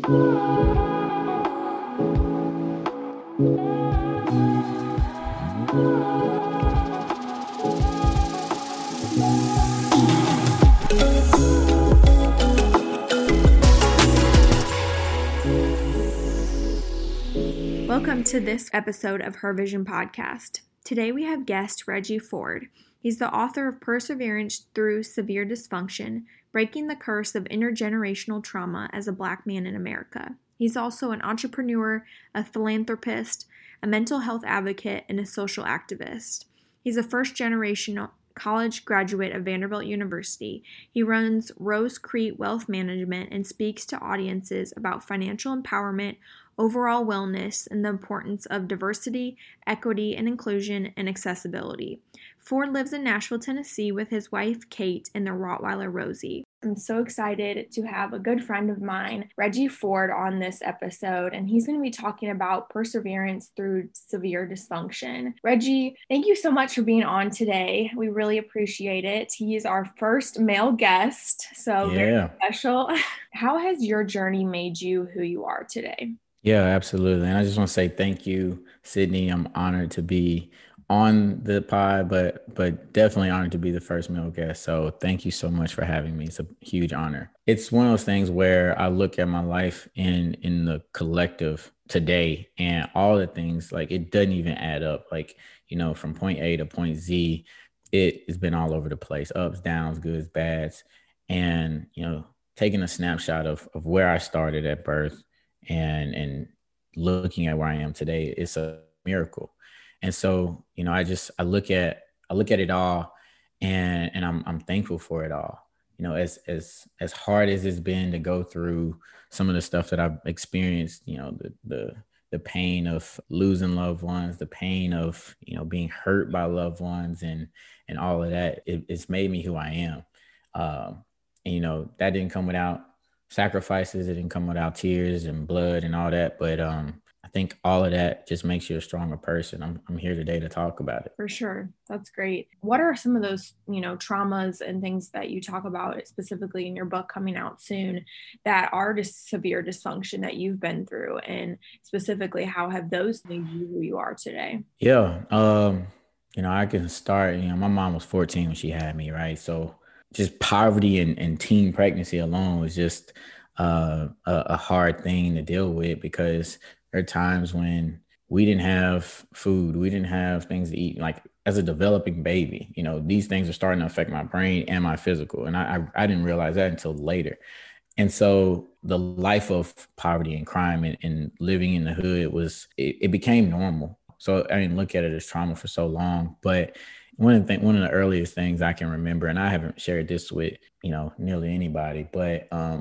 Welcome to this episode of Her Vision Podcast. Today we have guest Reggie Ford. He's the author of Perseverance Through Severe Dysfunction, Breaking the Curse of Intergenerational Trauma as a Black Man in America. He's also an entrepreneur, a philanthropist, a mental health advocate, and a social activist. He's a first-generation college graduate of Vanderbilt University. He runs Rose Creek Wealth Management and speaks to audiences about financial empowerment, overall wellness, and the importance of diversity, equity, and inclusion, and accessibility. Ford lives in Nashville, Tennessee with his wife, Kate, and their Rottweiler, Rosie. I'm so excited to have a good friend of mine, Reggie Ford, on this episode, and he's going to be talking about perseverance through severe dysfunction. Reggie, thank you so much for being on today. We really appreciate it. He is our first male guest, so very special. How has your journey made you who you are today? Yeah, absolutely. And I just want to say thank you, Sydney. I'm honored to be on the pod, but definitely honored to be the first male guest. So thank you so much for having me. It's a huge honor. It's one of those things where I look at my life in the collective today and all the things, like, it doesn't even add up. Like, you know, from point A to point Z, it has been all over the place, ups, downs, goods, bads. And, you know, taking a snapshot of where I started at birth and looking at where I am today, it's a miracle. And so, you know, I look at it all and I'm thankful for it all. You know, as hard as it's been to go through some of the stuff that I've experienced, you know, the pain of losing loved ones, the pain of, you know, being hurt by loved ones and all of that, it's made me who I am. And, you know, that didn't come without sacrifices. It didn't come without tears and blood and all that. But, I think all of that just makes you a stronger person. I'm here today to talk about it. For sure. That's great. What are some of those, you know, traumas and things that you talk about specifically in your book coming out soon that are just severe dysfunction that you've been through? And specifically, how have those made you who you are today? Yeah. You know, I can start, you know, my mom was 14 when she had me, right? So just poverty and teen pregnancy alone was just a hard thing to deal with, because there are times when we didn't have food, we didn't have things to eat. Like, as a developing baby, you know, these things are starting to affect my brain and my physical. And I didn't realize that until later. And so the life of poverty and crime and living in the hood it became normal. So I didn't look at it as trauma for so long. But one of the earliest things I can remember, and I haven't shared this with, you know, nearly anybody, but I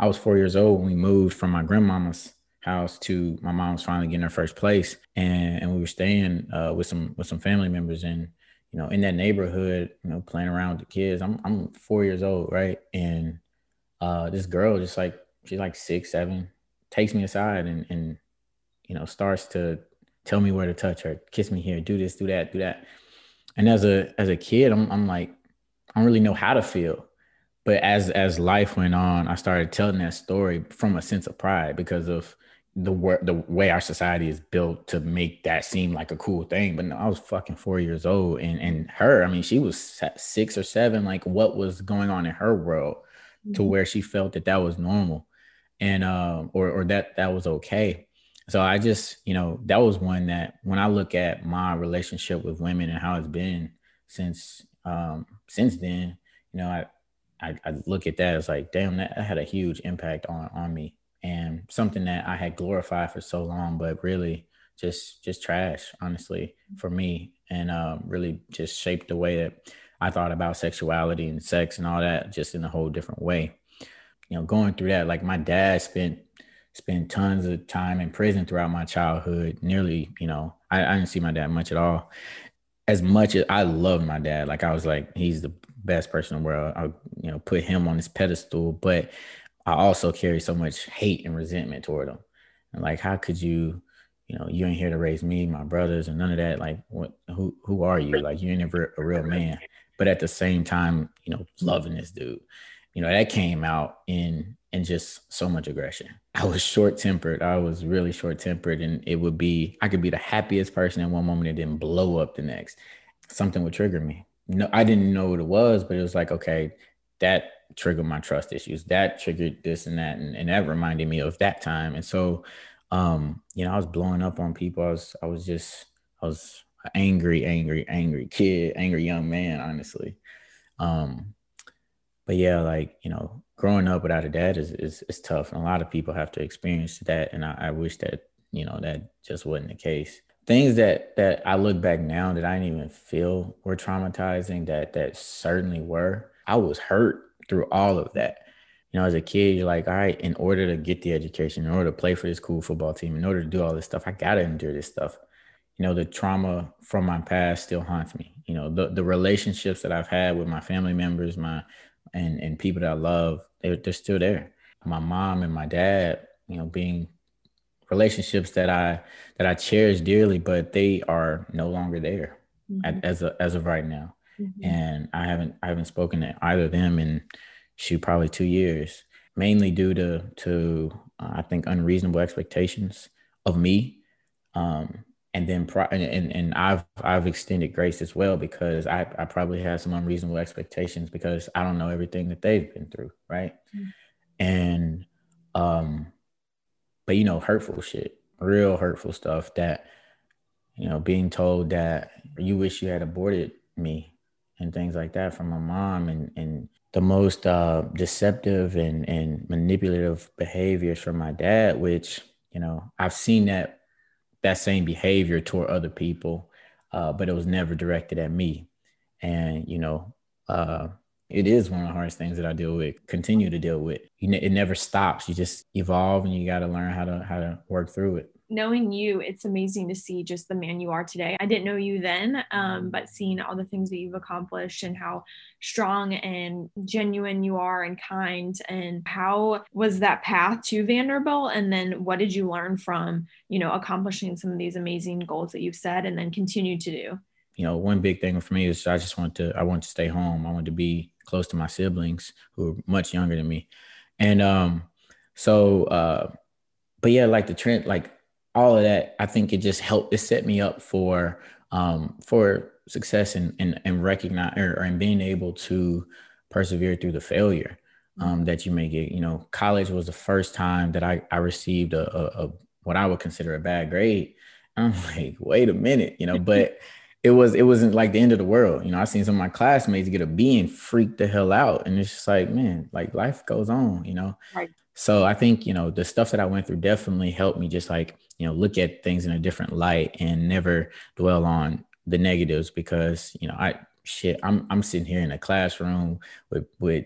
was 4 years old when we moved from my grandmama's house to my mom's finally getting her first place. And we were staying with some family members, and, you know, in that neighborhood, you know, playing around with the kids. I'm 4 years old, right? And this girl, just like, she's like 6, 7, takes me aside and, you know, starts to tell me where to touch her, kiss me here, do this, do that, do that. And as a kid, I'm like, I don't really know how to feel. But as life went on, I started telling that story from a sense of pride, because of the way our society is built to make that seem like a cool thing. But no, I was fucking 4 years old, and her, I mean, she was 6 or 7, like, what was going on in her world to where she felt that was normal and, or that was okay. So I just, you know, that was one that, when I look at my relationship with women and how it's been since then, you know, I look at that as like, damn, that had a huge impact on me, and something that I had glorified for so long, but really just trash, honestly, for me, and really just shaped the way that I thought about sexuality and sex and all that, just in a whole different way. You know, going through that, like, my dad spent tons of time in prison throughout my childhood. Nearly, you know, I didn't see my dad much at all. As much as I loved my dad, like, I was like, he's the best person in the world. I, you know, put him on this pedestal, but I also carry so much hate and resentment toward him. And like, how could you, you know, you ain't here to raise me, my brothers, and none of that. Like, what? Who are you? Like, you ain't ever a real man. But at the same time, you know, loving this dude. You know, that came out in and just so much aggression. I was short-tempered. I was really short-tempered, and it would be, I could be the happiest person in one moment and then blow up the next. Something would trigger me. No, I didn't know what it was, but it was like, okay, that triggered my trust issues. That triggered this and that. And that reminded me of that time. And so, you know, I was blowing up on people. I was an angry kid, angry young man, honestly. But yeah, like, you know, growing up without a dad is tough. And a lot of people have to experience that. And I wish that, you know, that just wasn't the case. Things that I look back now that I didn't even feel were traumatizing, that certainly were. I was hurt through all of that. You know, as a kid, you're like, all right, in order to get the education, in order to play for this cool football team, in order to do all this stuff, I got to endure this stuff. You know, the trauma from my past still haunts me. You know, the relationships that I've had with my family members, and people that I love, they're still there. My mom and my dad, you know, being relationships that I cherish dearly, but they are no longer there as of right now. Mm-hmm. And I haven't spoken to either of them in probably 2 years, mainly due to I think unreasonable expectations of me. And I've extended grace as well, because I probably had some unreasonable expectations, because I don't know everything that they've been through. Right. Mm-hmm. And, but, you know, hurtful shit, real hurtful stuff that, you know, being told that you wish you had aborted me and things like that from my mom, and the most deceptive and manipulative behaviors from my dad, which, you know, I've seen that same behavior toward other people, but it was never directed at me. And, you know, it is one of the hardest things that I deal with, continue to deal with. It never stops. You just evolve, and you got to learn how to work through it. Knowing you, it's amazing to see just the man you are today. I didn't know you then, but seeing all the things that you've accomplished, and how strong and genuine you are and kind. And how was that path to Vanderbilt? And then what did you learn from, you know, accomplishing some of these amazing goals that you've set and then continue to do? You know, one big thing for me is I want to stay home. I want to be close to my siblings, who are much younger than me. And but yeah, like the trend, like all of that, I think it just helped, it set me up for success and recognize and being able to persevere through the failure that you may get. You know, college was the first time that I received a what I would consider a bad grade. I'm like, wait a minute, you know, but It wasn't like the end of the world. You know, I seen some of my classmates get a B and freak the hell out. And it's just like, man, like life goes on, you know? Right. So I think, you know, the stuff that I went through definitely helped me just like, you know, look at things in a different light and never dwell on the negatives, because, you know, I'm sitting here in a classroom with,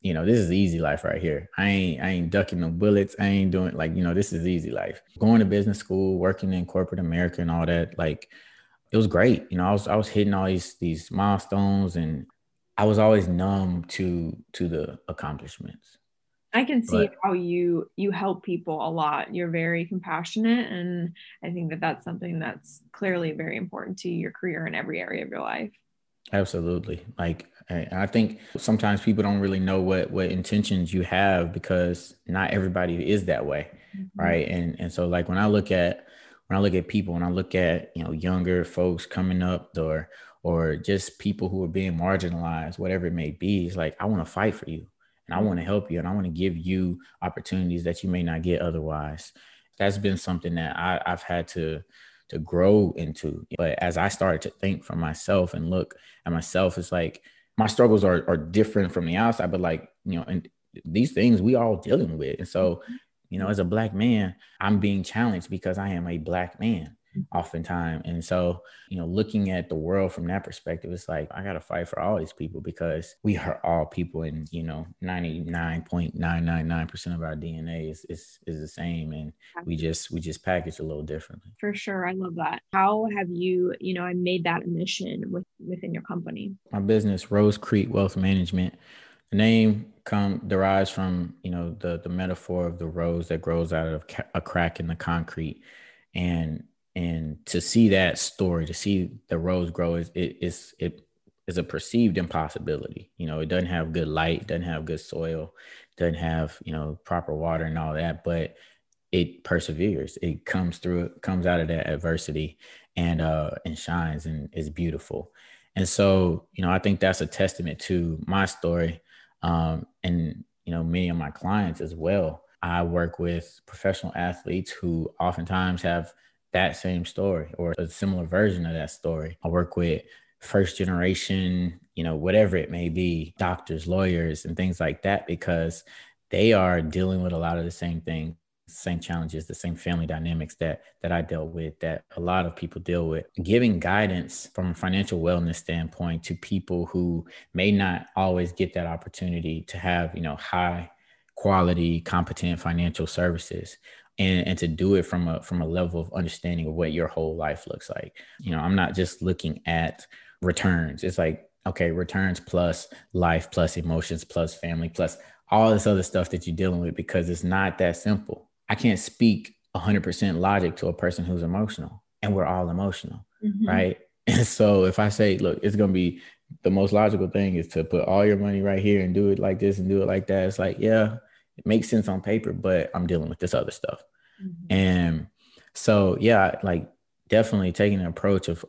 you know, this is the easy life right here. I ain't ducking no bullets. I ain't doing, like, you know, this is the easy life. Going to business school, working in corporate America and all that, like, it was great. You know, I was hitting all these milestones, and I was always numb to the accomplishments. I can see how you help people a lot. You're very compassionate. And I think that's something that's clearly very important to your career in every area of your life. Absolutely. Like, I think sometimes people don't really know what intentions you have, because not everybody is that way. Mm-hmm. Right. And so like when I look at people, when I look at, you know, younger folks coming up or just people who are being marginalized, whatever it may be, it's like, I want to fight for you, and I want to help you, and I want to give you opportunities that you may not get otherwise. That's been something that I've had to grow into. But as I started to think for myself and look at myself, it's like my struggles are different from the outside, but like, you know, and these things we all dealing with. And so, you know, as a Black man, I'm being challenged because I am a Black man oftentimes. And so, you know, looking at the world from that perspective, it's like, I got to fight for all these people, because we are all people, and, you know, 99.999% of our DNA is the same. And we just package a little differently. For sure. I love that. How have you made that a mission within your company? My business, Rose Creek Wealth Management. The name derives from, you know, the metaphor of the rose that grows out of a crack in the concrete, and to see that story, to see the rose grow is a perceived impossibility. You know, it doesn't have good light, doesn't have good soil, doesn't have, you know, proper water and all that, but it perseveres. It comes through, it comes out of that adversity and shines and is beautiful. And so, you know, I think that's a testament to my story. And, you know, many of my clients as well. I work with professional athletes who oftentimes have that same story or a similar version of that story. I work with first generation, you know, whatever it may be, doctors, lawyers, and things like that, because they are dealing with a lot of the same things, same challenges, the same family dynamics that I dealt with, that a lot of people deal with. Giving guidance from a financial wellness standpoint to people who may not always get that opportunity to have, you know, high quality, competent financial services, and to do it from a level of understanding of what your whole life looks like. You know, I'm not just looking at returns. It's like, okay, returns plus life, plus emotions, plus family, plus all this other stuff that you're dealing with, because it's not that simple. I can't speak 100% logic to a person who's emotional, and we're all emotional, mm-hmm. right? And so if I say, look, it's going to be the most logical thing is to put all your money right here and do it like this and do it like that. It's like, yeah, it makes sense on paper, but I'm dealing with this other stuff. Mm-hmm. And so, yeah, like definitely taking an approach of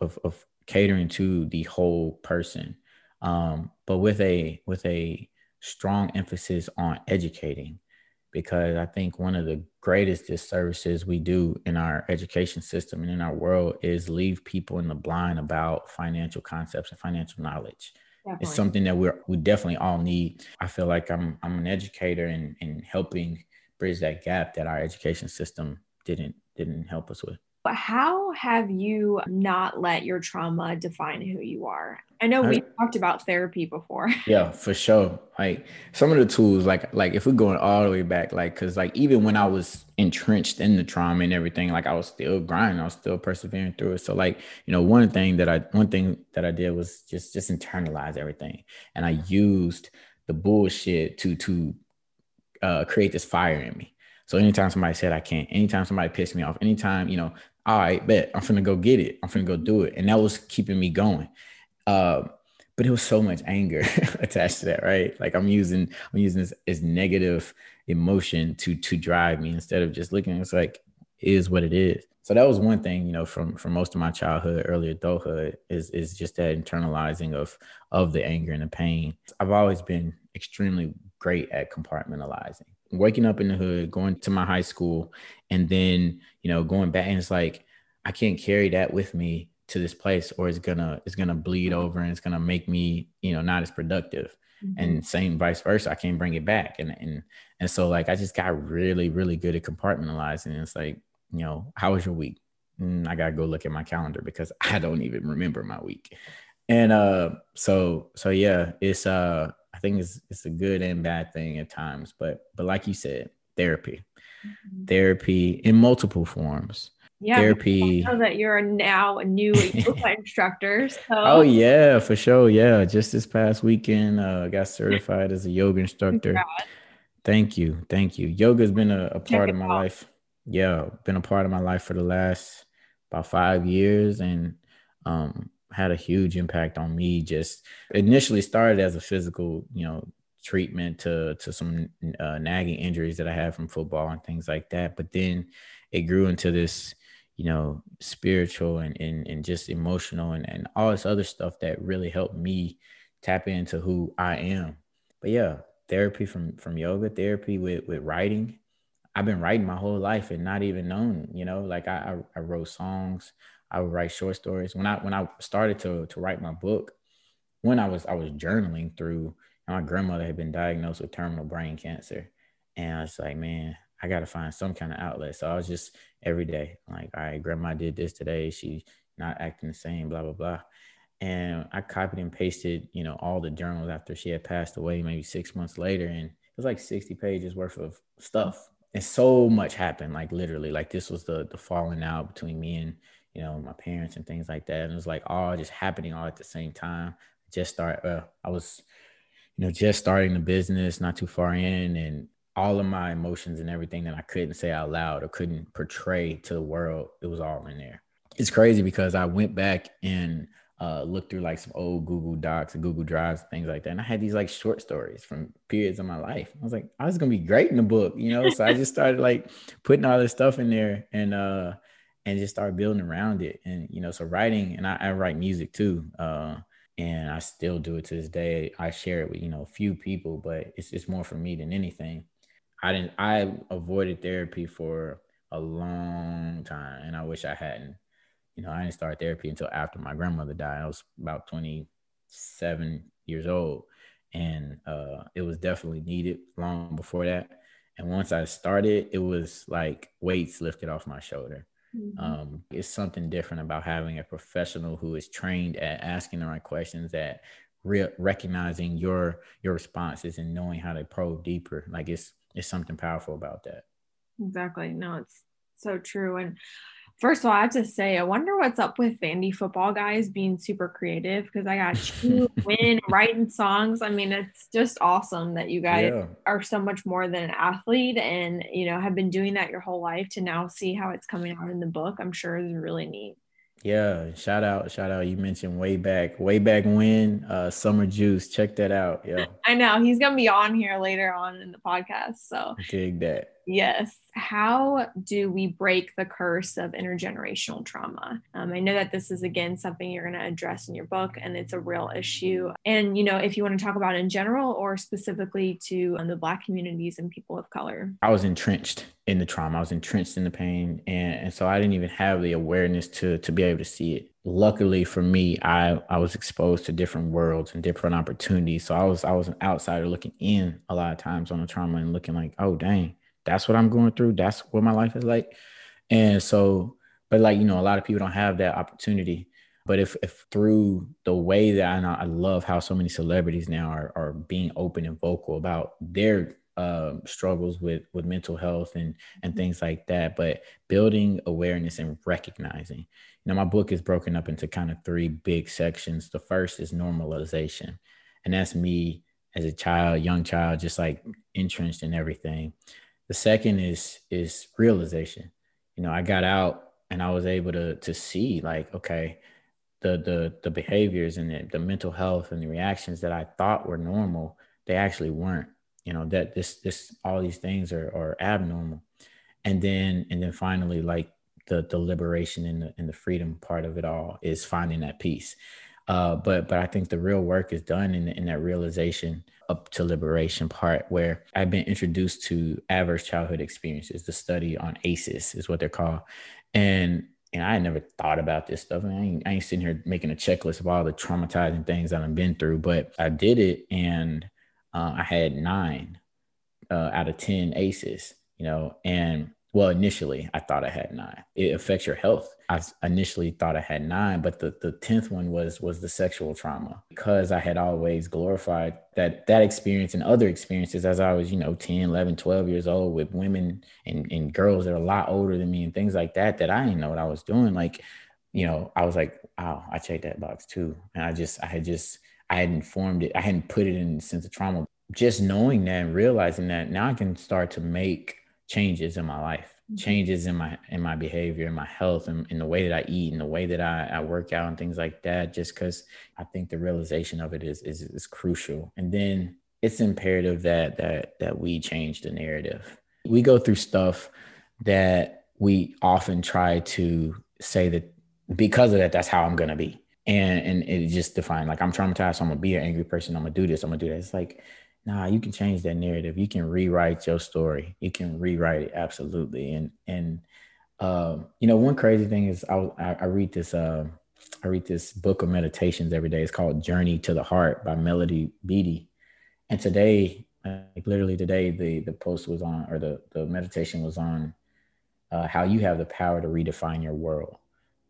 catering to the whole person, but with a strong emphasis on educating. Because I think one of the greatest disservices we do in our education system and in our world is leave people in the blind about financial concepts and financial knowledge. Definitely. It's something that we definitely all need. I feel like I'm an educator in helping bridge that gap that our education system didn't help us with. But how have you not let your trauma define who you are? I know we talked about therapy before. Yeah, for sure. Like some of the tools, like if we're going all the way back, like, cause like even when I was entrenched in the trauma and everything, like I was still grinding, I was still persevering through it. So like, you know, one thing that I did was just internalize everything. And I used the bullshit to create this fire in me. So anytime somebody said I can't, anytime somebody pissed me off, anytime, you know, all right, bet, I'm finna go get it. I'm finna go do it. And that was keeping me going. But it was so much anger attached to that, right? Like I'm using this as negative emotion to drive me instead of just looking. It's like, it is what it is. So that was one thing, you know, from most of my childhood, early adulthood is just that internalizing of the anger and the pain. I've always been extremely great at compartmentalizing. Waking up in the hood, going to my high school, and then, you know, going back, and it's like, I can't carry that with me to this place, or it's gonna bleed over and it's gonna make me, you know, not as productive. Mm-hmm. And same vice versa, I can't bring it back. And so like, I just got really, really good at compartmentalizing. And it's like, you know, how was your week? I gotta go look at my calendar because I don't even remember my week. And so yeah, it's I think it's a good and bad thing at times, but like you said, therapy, mm-hmm. therapy in multiple forms. Yeah, therapy. I know that you're now a new yoga instructor. So. Oh yeah, for sure. Yeah, just this past weekend, got certified as a yoga instructor. Congrats. Thank you. Yoga has been a part of my life. Yeah, been a part of my life for the last about 5 years, and had a huge impact on me. Just initially started as a physical, you know, treatment to some nagging injuries that I had from football and things like that. But then it grew into this, you know, spiritual and just emotional and all this other stuff that really helped me tap into who I am. But yeah, therapy from yoga, therapy with writing. I've been writing my whole life and not even known, you know, like I wrote songs, I would write short stories. When I started to write my book, I was journaling through, and my grandmother had been diagnosed with terminal brain cancer. And I was like, man, I got to find some kind of outlet. So I was just every day like, all right, grandma did this today. She's not acting the same, blah, blah, blah. And I copied and pasted, you know, all the journals after she had passed away, maybe 6 months later. And it was like 60 pages worth of stuff. And so much happened, like literally, like this was the falling out between me and, you know, my parents and things like that. And it was like all just happening all at the same time. I was, you know, just starting the business not too far in, and all of my emotions and everything that I couldn't say out loud or couldn't portray to the world, it was all in there. It's crazy because I went back and looked through like some old Google Docs and Google Drives, things like that. And I had these like short stories from periods of my life. I was like, I was going to be great in the book, you know? So I just started like putting all this stuff in there and just started building around it. And, you know, so writing, and I write music too. And I still do it to this day. I share it with, you know, few people, but it's more for me than anything. I avoided therapy for a long time, and I wish I hadn't. You know, I didn't start therapy until after my grandmother died. I was about 27 years old, and it was definitely needed long before that. And once I started, it was like weights lifted off my shoulder. Mm-hmm. It's something different about having a professional who is trained at asking the right questions, at recognizing your responses and knowing how to probe deeper. Like it's something powerful about that. Exactly. No, it's so true. And first of all, I have to say, I wonder what's up with Vandy football guys being super creative, because I got you writing songs. I mean, it's just awesome that you guys are so much more than an athlete and, you know, have been doing that your whole life to now see how it's coming out in the book. I'm sure is really neat. Yeah. Shout out. You mentioned way back when, Summer Juice, check that out. Yeah. I know he's going to be on here later on in the podcast. So dig that. Yes. How do we break the curse of intergenerational trauma? I know that this is, again, something you're going to address in your book, and it's a real issue. And, you know, if you want to talk about it in general or specifically to the Black communities and people of color. I was entrenched in the trauma. I was entrenched in the pain. And so I didn't even have the awareness to be able to see it. Luckily for me, I was exposed to different worlds and different opportunities. So I was an outsider looking in a lot of times on the trauma and looking like, oh, dang. That's what I'm going through. That's what my life is like. And so, but like, you know, a lot of people don't have that opportunity. But if through the way that I love how so many celebrities now are being open and vocal about their struggles with mental health and things like that, but building awareness and recognizing, you know, my book is broken up into kind of three big sections. The first is normalization. And that's me as a child, young child, just like entrenched in everything. The second is realization. You know, I got out and I was able to see like, okay, the behaviors and the mental health and the reactions that I thought were normal, they actually weren't, you know, that this all these things are abnormal. And then finally, like the liberation and the freedom part of it all is finding that peace. But I think the real work is done in that realization up to liberation part, where I've been introduced to adverse childhood experiences. The study on ACEs is what they're called. And I had never thought about this stuff. I ain't sitting here making a checklist of all the traumatizing things that I've been through, but I did it. And I had 9 out of 10 ACEs, you know, and well, initially I thought I had 9. It affects your health. I initially thought I had 9, but the 10th one was the sexual trauma, because I had always glorified that experience and other experiences as I was, you know, 10, 11, 12 years old with women and girls that are a lot older than me and things like that I didn't know what I was doing. Like, you know, I was like, wow, I checked that box too. And I hadn't formed it. I hadn't put it in the sense of trauma. Just knowing that and realizing that now I can start to make changes in my life. Changes in my behavior, in my health, and in the way that I eat, and the way that I work out and things like that, just because I think the realization of it is crucial. And then it's imperative that we change the narrative. We go through stuff that we often try to say that because of that, that's how I'm going to be. And it just defined, like, I'm traumatized, so I'm going to be an angry person. I'm going to do this. I'm going to do that. It's like, nah, you can change that narrative. You can rewrite your story. You can rewrite it. Absolutely. And you know, one crazy thing is I read this book of meditations every day. It's called Journey to the Heart by Melody Beattie. And today, like literally today, the post was on, or the meditation was on how you have the power to redefine your world.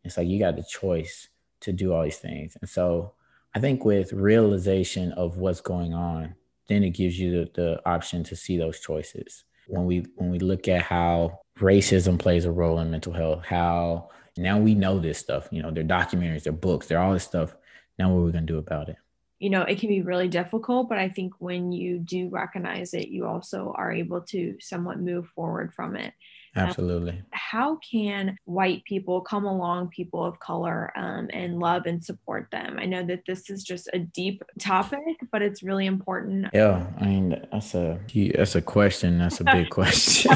It's like, you got the choice to do all these things. And so I think with realization of what's going on, then it gives you the option to see those choices. When we look at how racism plays a role in mental health, how now we know this stuff, you know, there are documentaries, there are books, there are all this stuff. Now what are we going to do about it? you know, it can be really difficult, but I think when you do recognize it, you also are able to somewhat move forward from it. Absolutely. How can white people come along people of color and love and support them? I know that this is just a deep topic, but it's really important. Yeah, I mean, that's a question. That's a big question.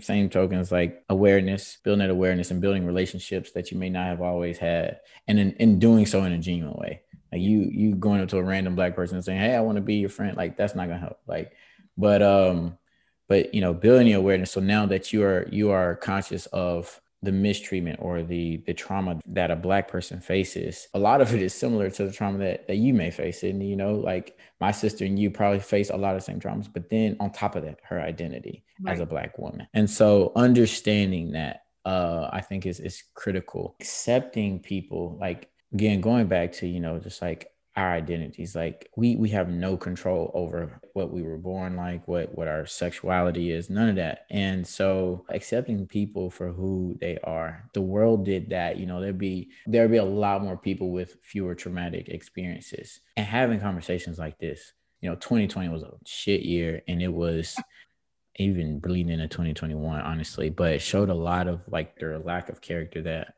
Same token, it's like awareness, building that awareness and building relationships that you may not have always had. And in doing so in a genuine way, like you going up to a random black person and saying, hey, I want to be your friend. Like, that's not going to help. Like, but, you know, building the awareness. So now that you are conscious of the mistreatment or the trauma that a black person faces, a lot of it is similar to the trauma that you may face. And, you know, like my sister and you probably face a lot of the same traumas, but then on top of that, her identity as a black woman. And so understanding that, I think is critical. Accepting people, like, again, going back to, you know, just like our identities, like we have no control over what we were born like, what our sexuality is, none of that. And so accepting people for who they are. The world did that, you know, there'd be a lot more people with fewer traumatic experiences. And having conversations like this, you know, 2020 was a shit year, and it was even bleeding into 2021, honestly, but it showed a lot of like their lack of character that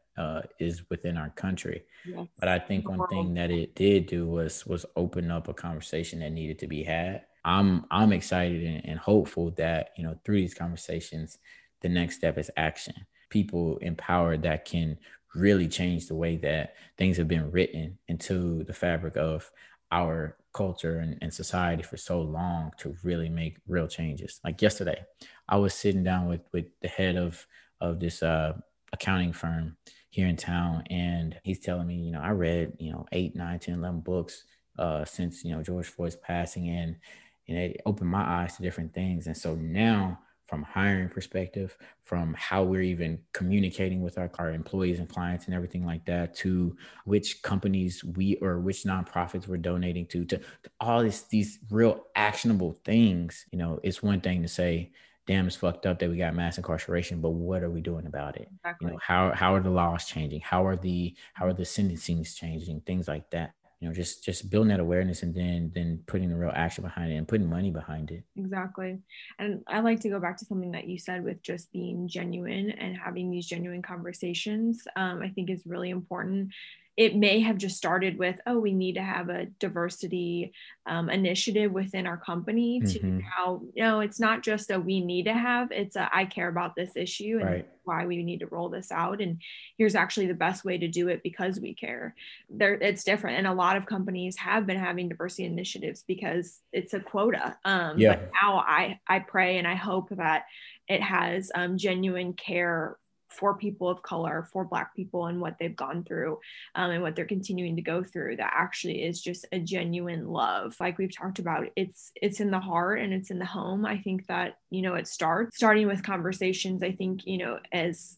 is within our country. Yes. But I think one thing that it did do was open up a conversation that needed to be had. I'm excited and hopeful that, you know, through these conversations, the next step is action. People empowered that can really change the way that things have been written into the fabric of our culture and society for so long to really make real changes. Like yesterday, I was sitting down with the head of this accounting firm here in town, and he's telling me, you know, I read, you know, 8, 9, 10, 11 books since, you know, George Floyd's passing, and it opened my eyes to different things. And so now, from hiring perspective, from how we're even communicating with our employees and clients and everything like that, to which companies which nonprofits we're donating to all these real actionable things. You know, it's one thing to say, damn, it's fucked up that we got mass incarceration, but what are we doing about it? Exactly. You know, how are the laws changing? How are the sentencings changing? Things like that. You know, just building that awareness and then putting the real action behind it and putting money behind it. Exactly. And I like to go back to something that you said with just being genuine and having these genuine conversations. I think is really important. It may have just started with, oh, we need to have a diversity initiative within our company, mm-hmm. to how, you know, it's not just a we need to have, it's a I care about this issue and right. why we need to roll this out. And here's actually the best way to do it because we care. There, it's different. And a lot of companies have been having diversity initiatives because it's a quota. But now I pray and I hope that it has genuine care for people of color, for Black people, and what they've gone through and what they're continuing to go through, that actually is just a genuine love. Like we've talked about, it's in the heart and it's in the home. I think that, you know, it starting with conversations. I think, you know, as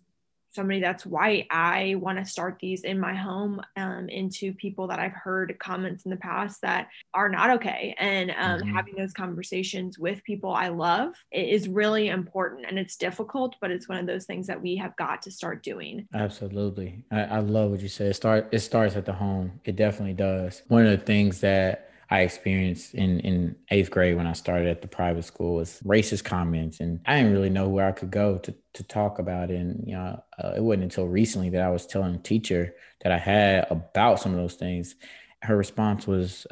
somebody that's white, I want to start these in my home into people that I've heard comments in the past that are not okay. And mm-hmm. having those conversations with people I love is really important, and it's difficult, but it's one of those things that we have got to start doing. Absolutely. I love what you said. It starts at the home. It definitely does. One of the things that I experienced in 8th grade when I started at the private school was racist comments, and I didn't really know where I could go to talk about it. And, you know, it wasn't until recently that I was telling a teacher that I had about some of those things. Her response was,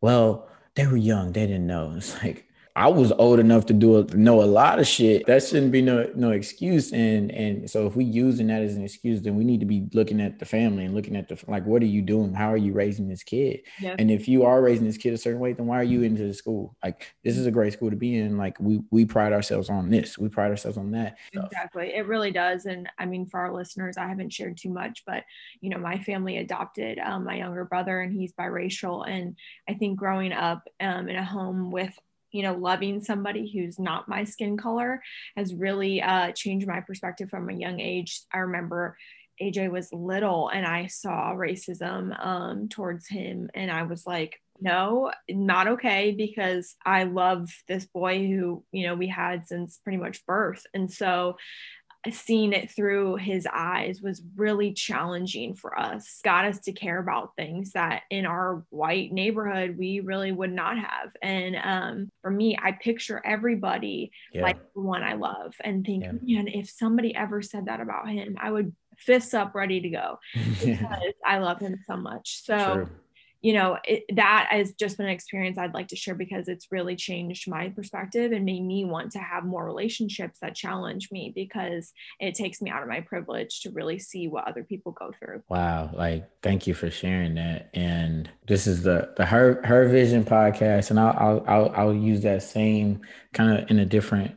well, they were young. They didn't know. It's like, I was old enough to know a lot of shit. That shouldn't be no excuse. And so if we using that as an excuse, then we need to be looking at the family and looking at like, what are you doing? How are you raising this kid? Yeah. And if you are raising this kid a certain way, then why are you into the school? Like, this is a great school to be in. Like we pride ourselves on this. We pride ourselves on that. Exactly. It really does. And I mean, for our listeners, I haven't shared too much, but you know, my family adopted my younger brother, and he's biracial. And I think growing up in a home with, you know, loving somebody who's not my skin color has really changed my perspective from a young age. I remember AJ was little and I saw racism towards him, and I was like, no, not okay, because I love this boy who, you know, we had since pretty much birth. And so seeing it through his eyes was really challenging for us, got us to care about things that in our white neighborhood, we really would not have. And for me, I picture everybody like the one I love and think, man, if somebody ever said that about him, I would fists up ready to go because I love him so much. So, you know, that has just been an experience I'd like to share because it's really changed my perspective and made me want to have more relationships that challenge me, because it takes me out of my privilege to really see what other people go through. Wow. Like, thank you for sharing that. And this is the Her Vision podcast. And I'll use that same kind of in a different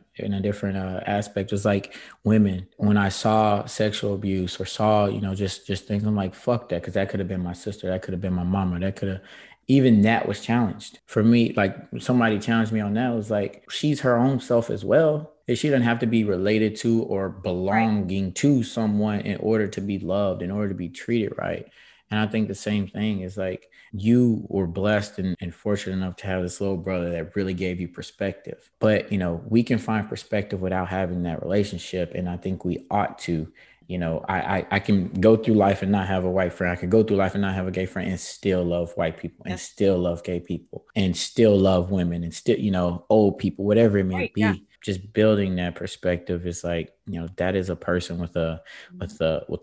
aspect. Just like women, when I saw sexual abuse or saw, you know, just things, I'm like, fuck that. Cause that could have been my sister. That could have been my mama. That could have, even that was challenged for me. Like somebody challenged me on that. It was like, she's her own self as well. She doesn't have to be related to or belonging to someone in order to be loved, in order to be treated right. And I think the same thing is like, you were blessed and fortunate enough to have this little brother that really gave you perspective. But, you know, we can find perspective without having that relationship. And I think we ought to. You know, I can go through life and not have a white friend. I could go through life and not have a gay friend and still love white people and still love gay people and still love women and still, you know, old people, whatever it may be. Yeah. Just building that perspective is like, you know, that is a person with a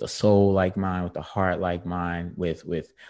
soul like mine, with a heart like mine, with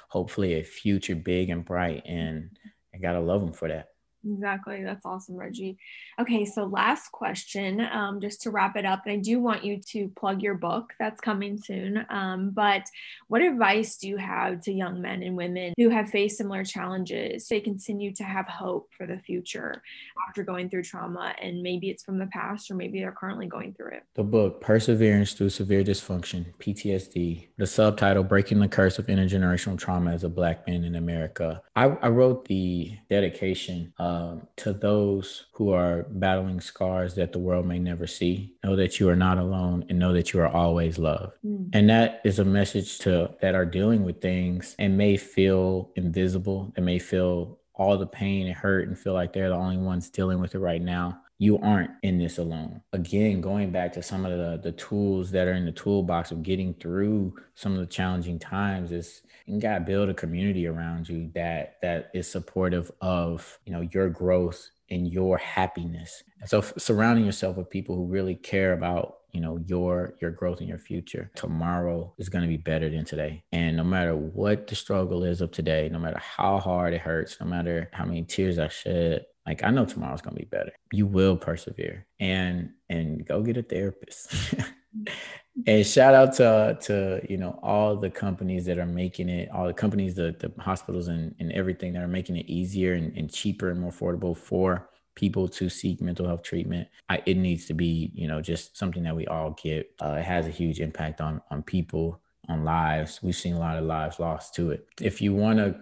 hopefully a future big and bright. And I gotta love them for that. Exactly. That's awesome, Reggie. Okay. So last question, just to wrap it up, and I do want you to plug your book that's coming soon. But what advice do you have to young men and women who have faced similar challenges? They continue to have hope for the future after going through trauma, and maybe it's from the past, or maybe they're currently going through it. The book, Perseverance Through Severe Dysfunction, PTSD, the subtitle, Breaking the Curse of Intergenerational Trauma as a Black Man in America. I wrote the dedication to those who are battling scars that the world may never see. Know that you are not alone, and know that you are always loved. And that is a message to that are dealing with things and may feel invisible, and may feel all the pain and hurt and feel like they're the only ones dealing with it right now. You aren't in this alone. Again, going back to some of the tools that are in the toolbox of getting through some of the challenging times is you got to build a community around you that is supportive of, you know, your growth and your happiness. And so surrounding yourself with people who really care about, you know, your growth and your future. Tomorrow is going to be better than today. And no matter what the struggle is of today, no matter how hard it hurts, no matter how many tears I shed, like, I know tomorrow's going to be better. You will persevere and go get a therapist. And shout out to, you know, all the companies that are making it, all the companies, the hospitals and everything that are making it easier and cheaper and more affordable for people to seek mental health treatment. It needs to be, you know, just something that we all get. It has a huge impact on people, on lives. We've seen a lot of lives lost to it. If you want to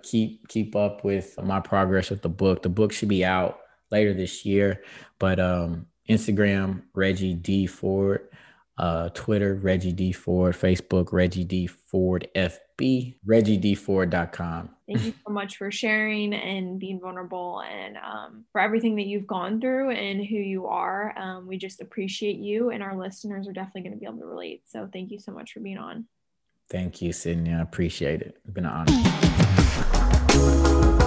keep up with my progress with the book should be out later this year, but Instagram, Reggie D. Ford, Twitter, Reggie D. Ford, Facebook, Reggie D. Ford FB, ReggieDFord.com. Thank you so much for sharing and being vulnerable and for everything that you've gone through and who you are. We just appreciate you, and our listeners are definitely going to be able to relate. So thank you so much for being on. Thank you, Sydney. I appreciate it. It's been an honor.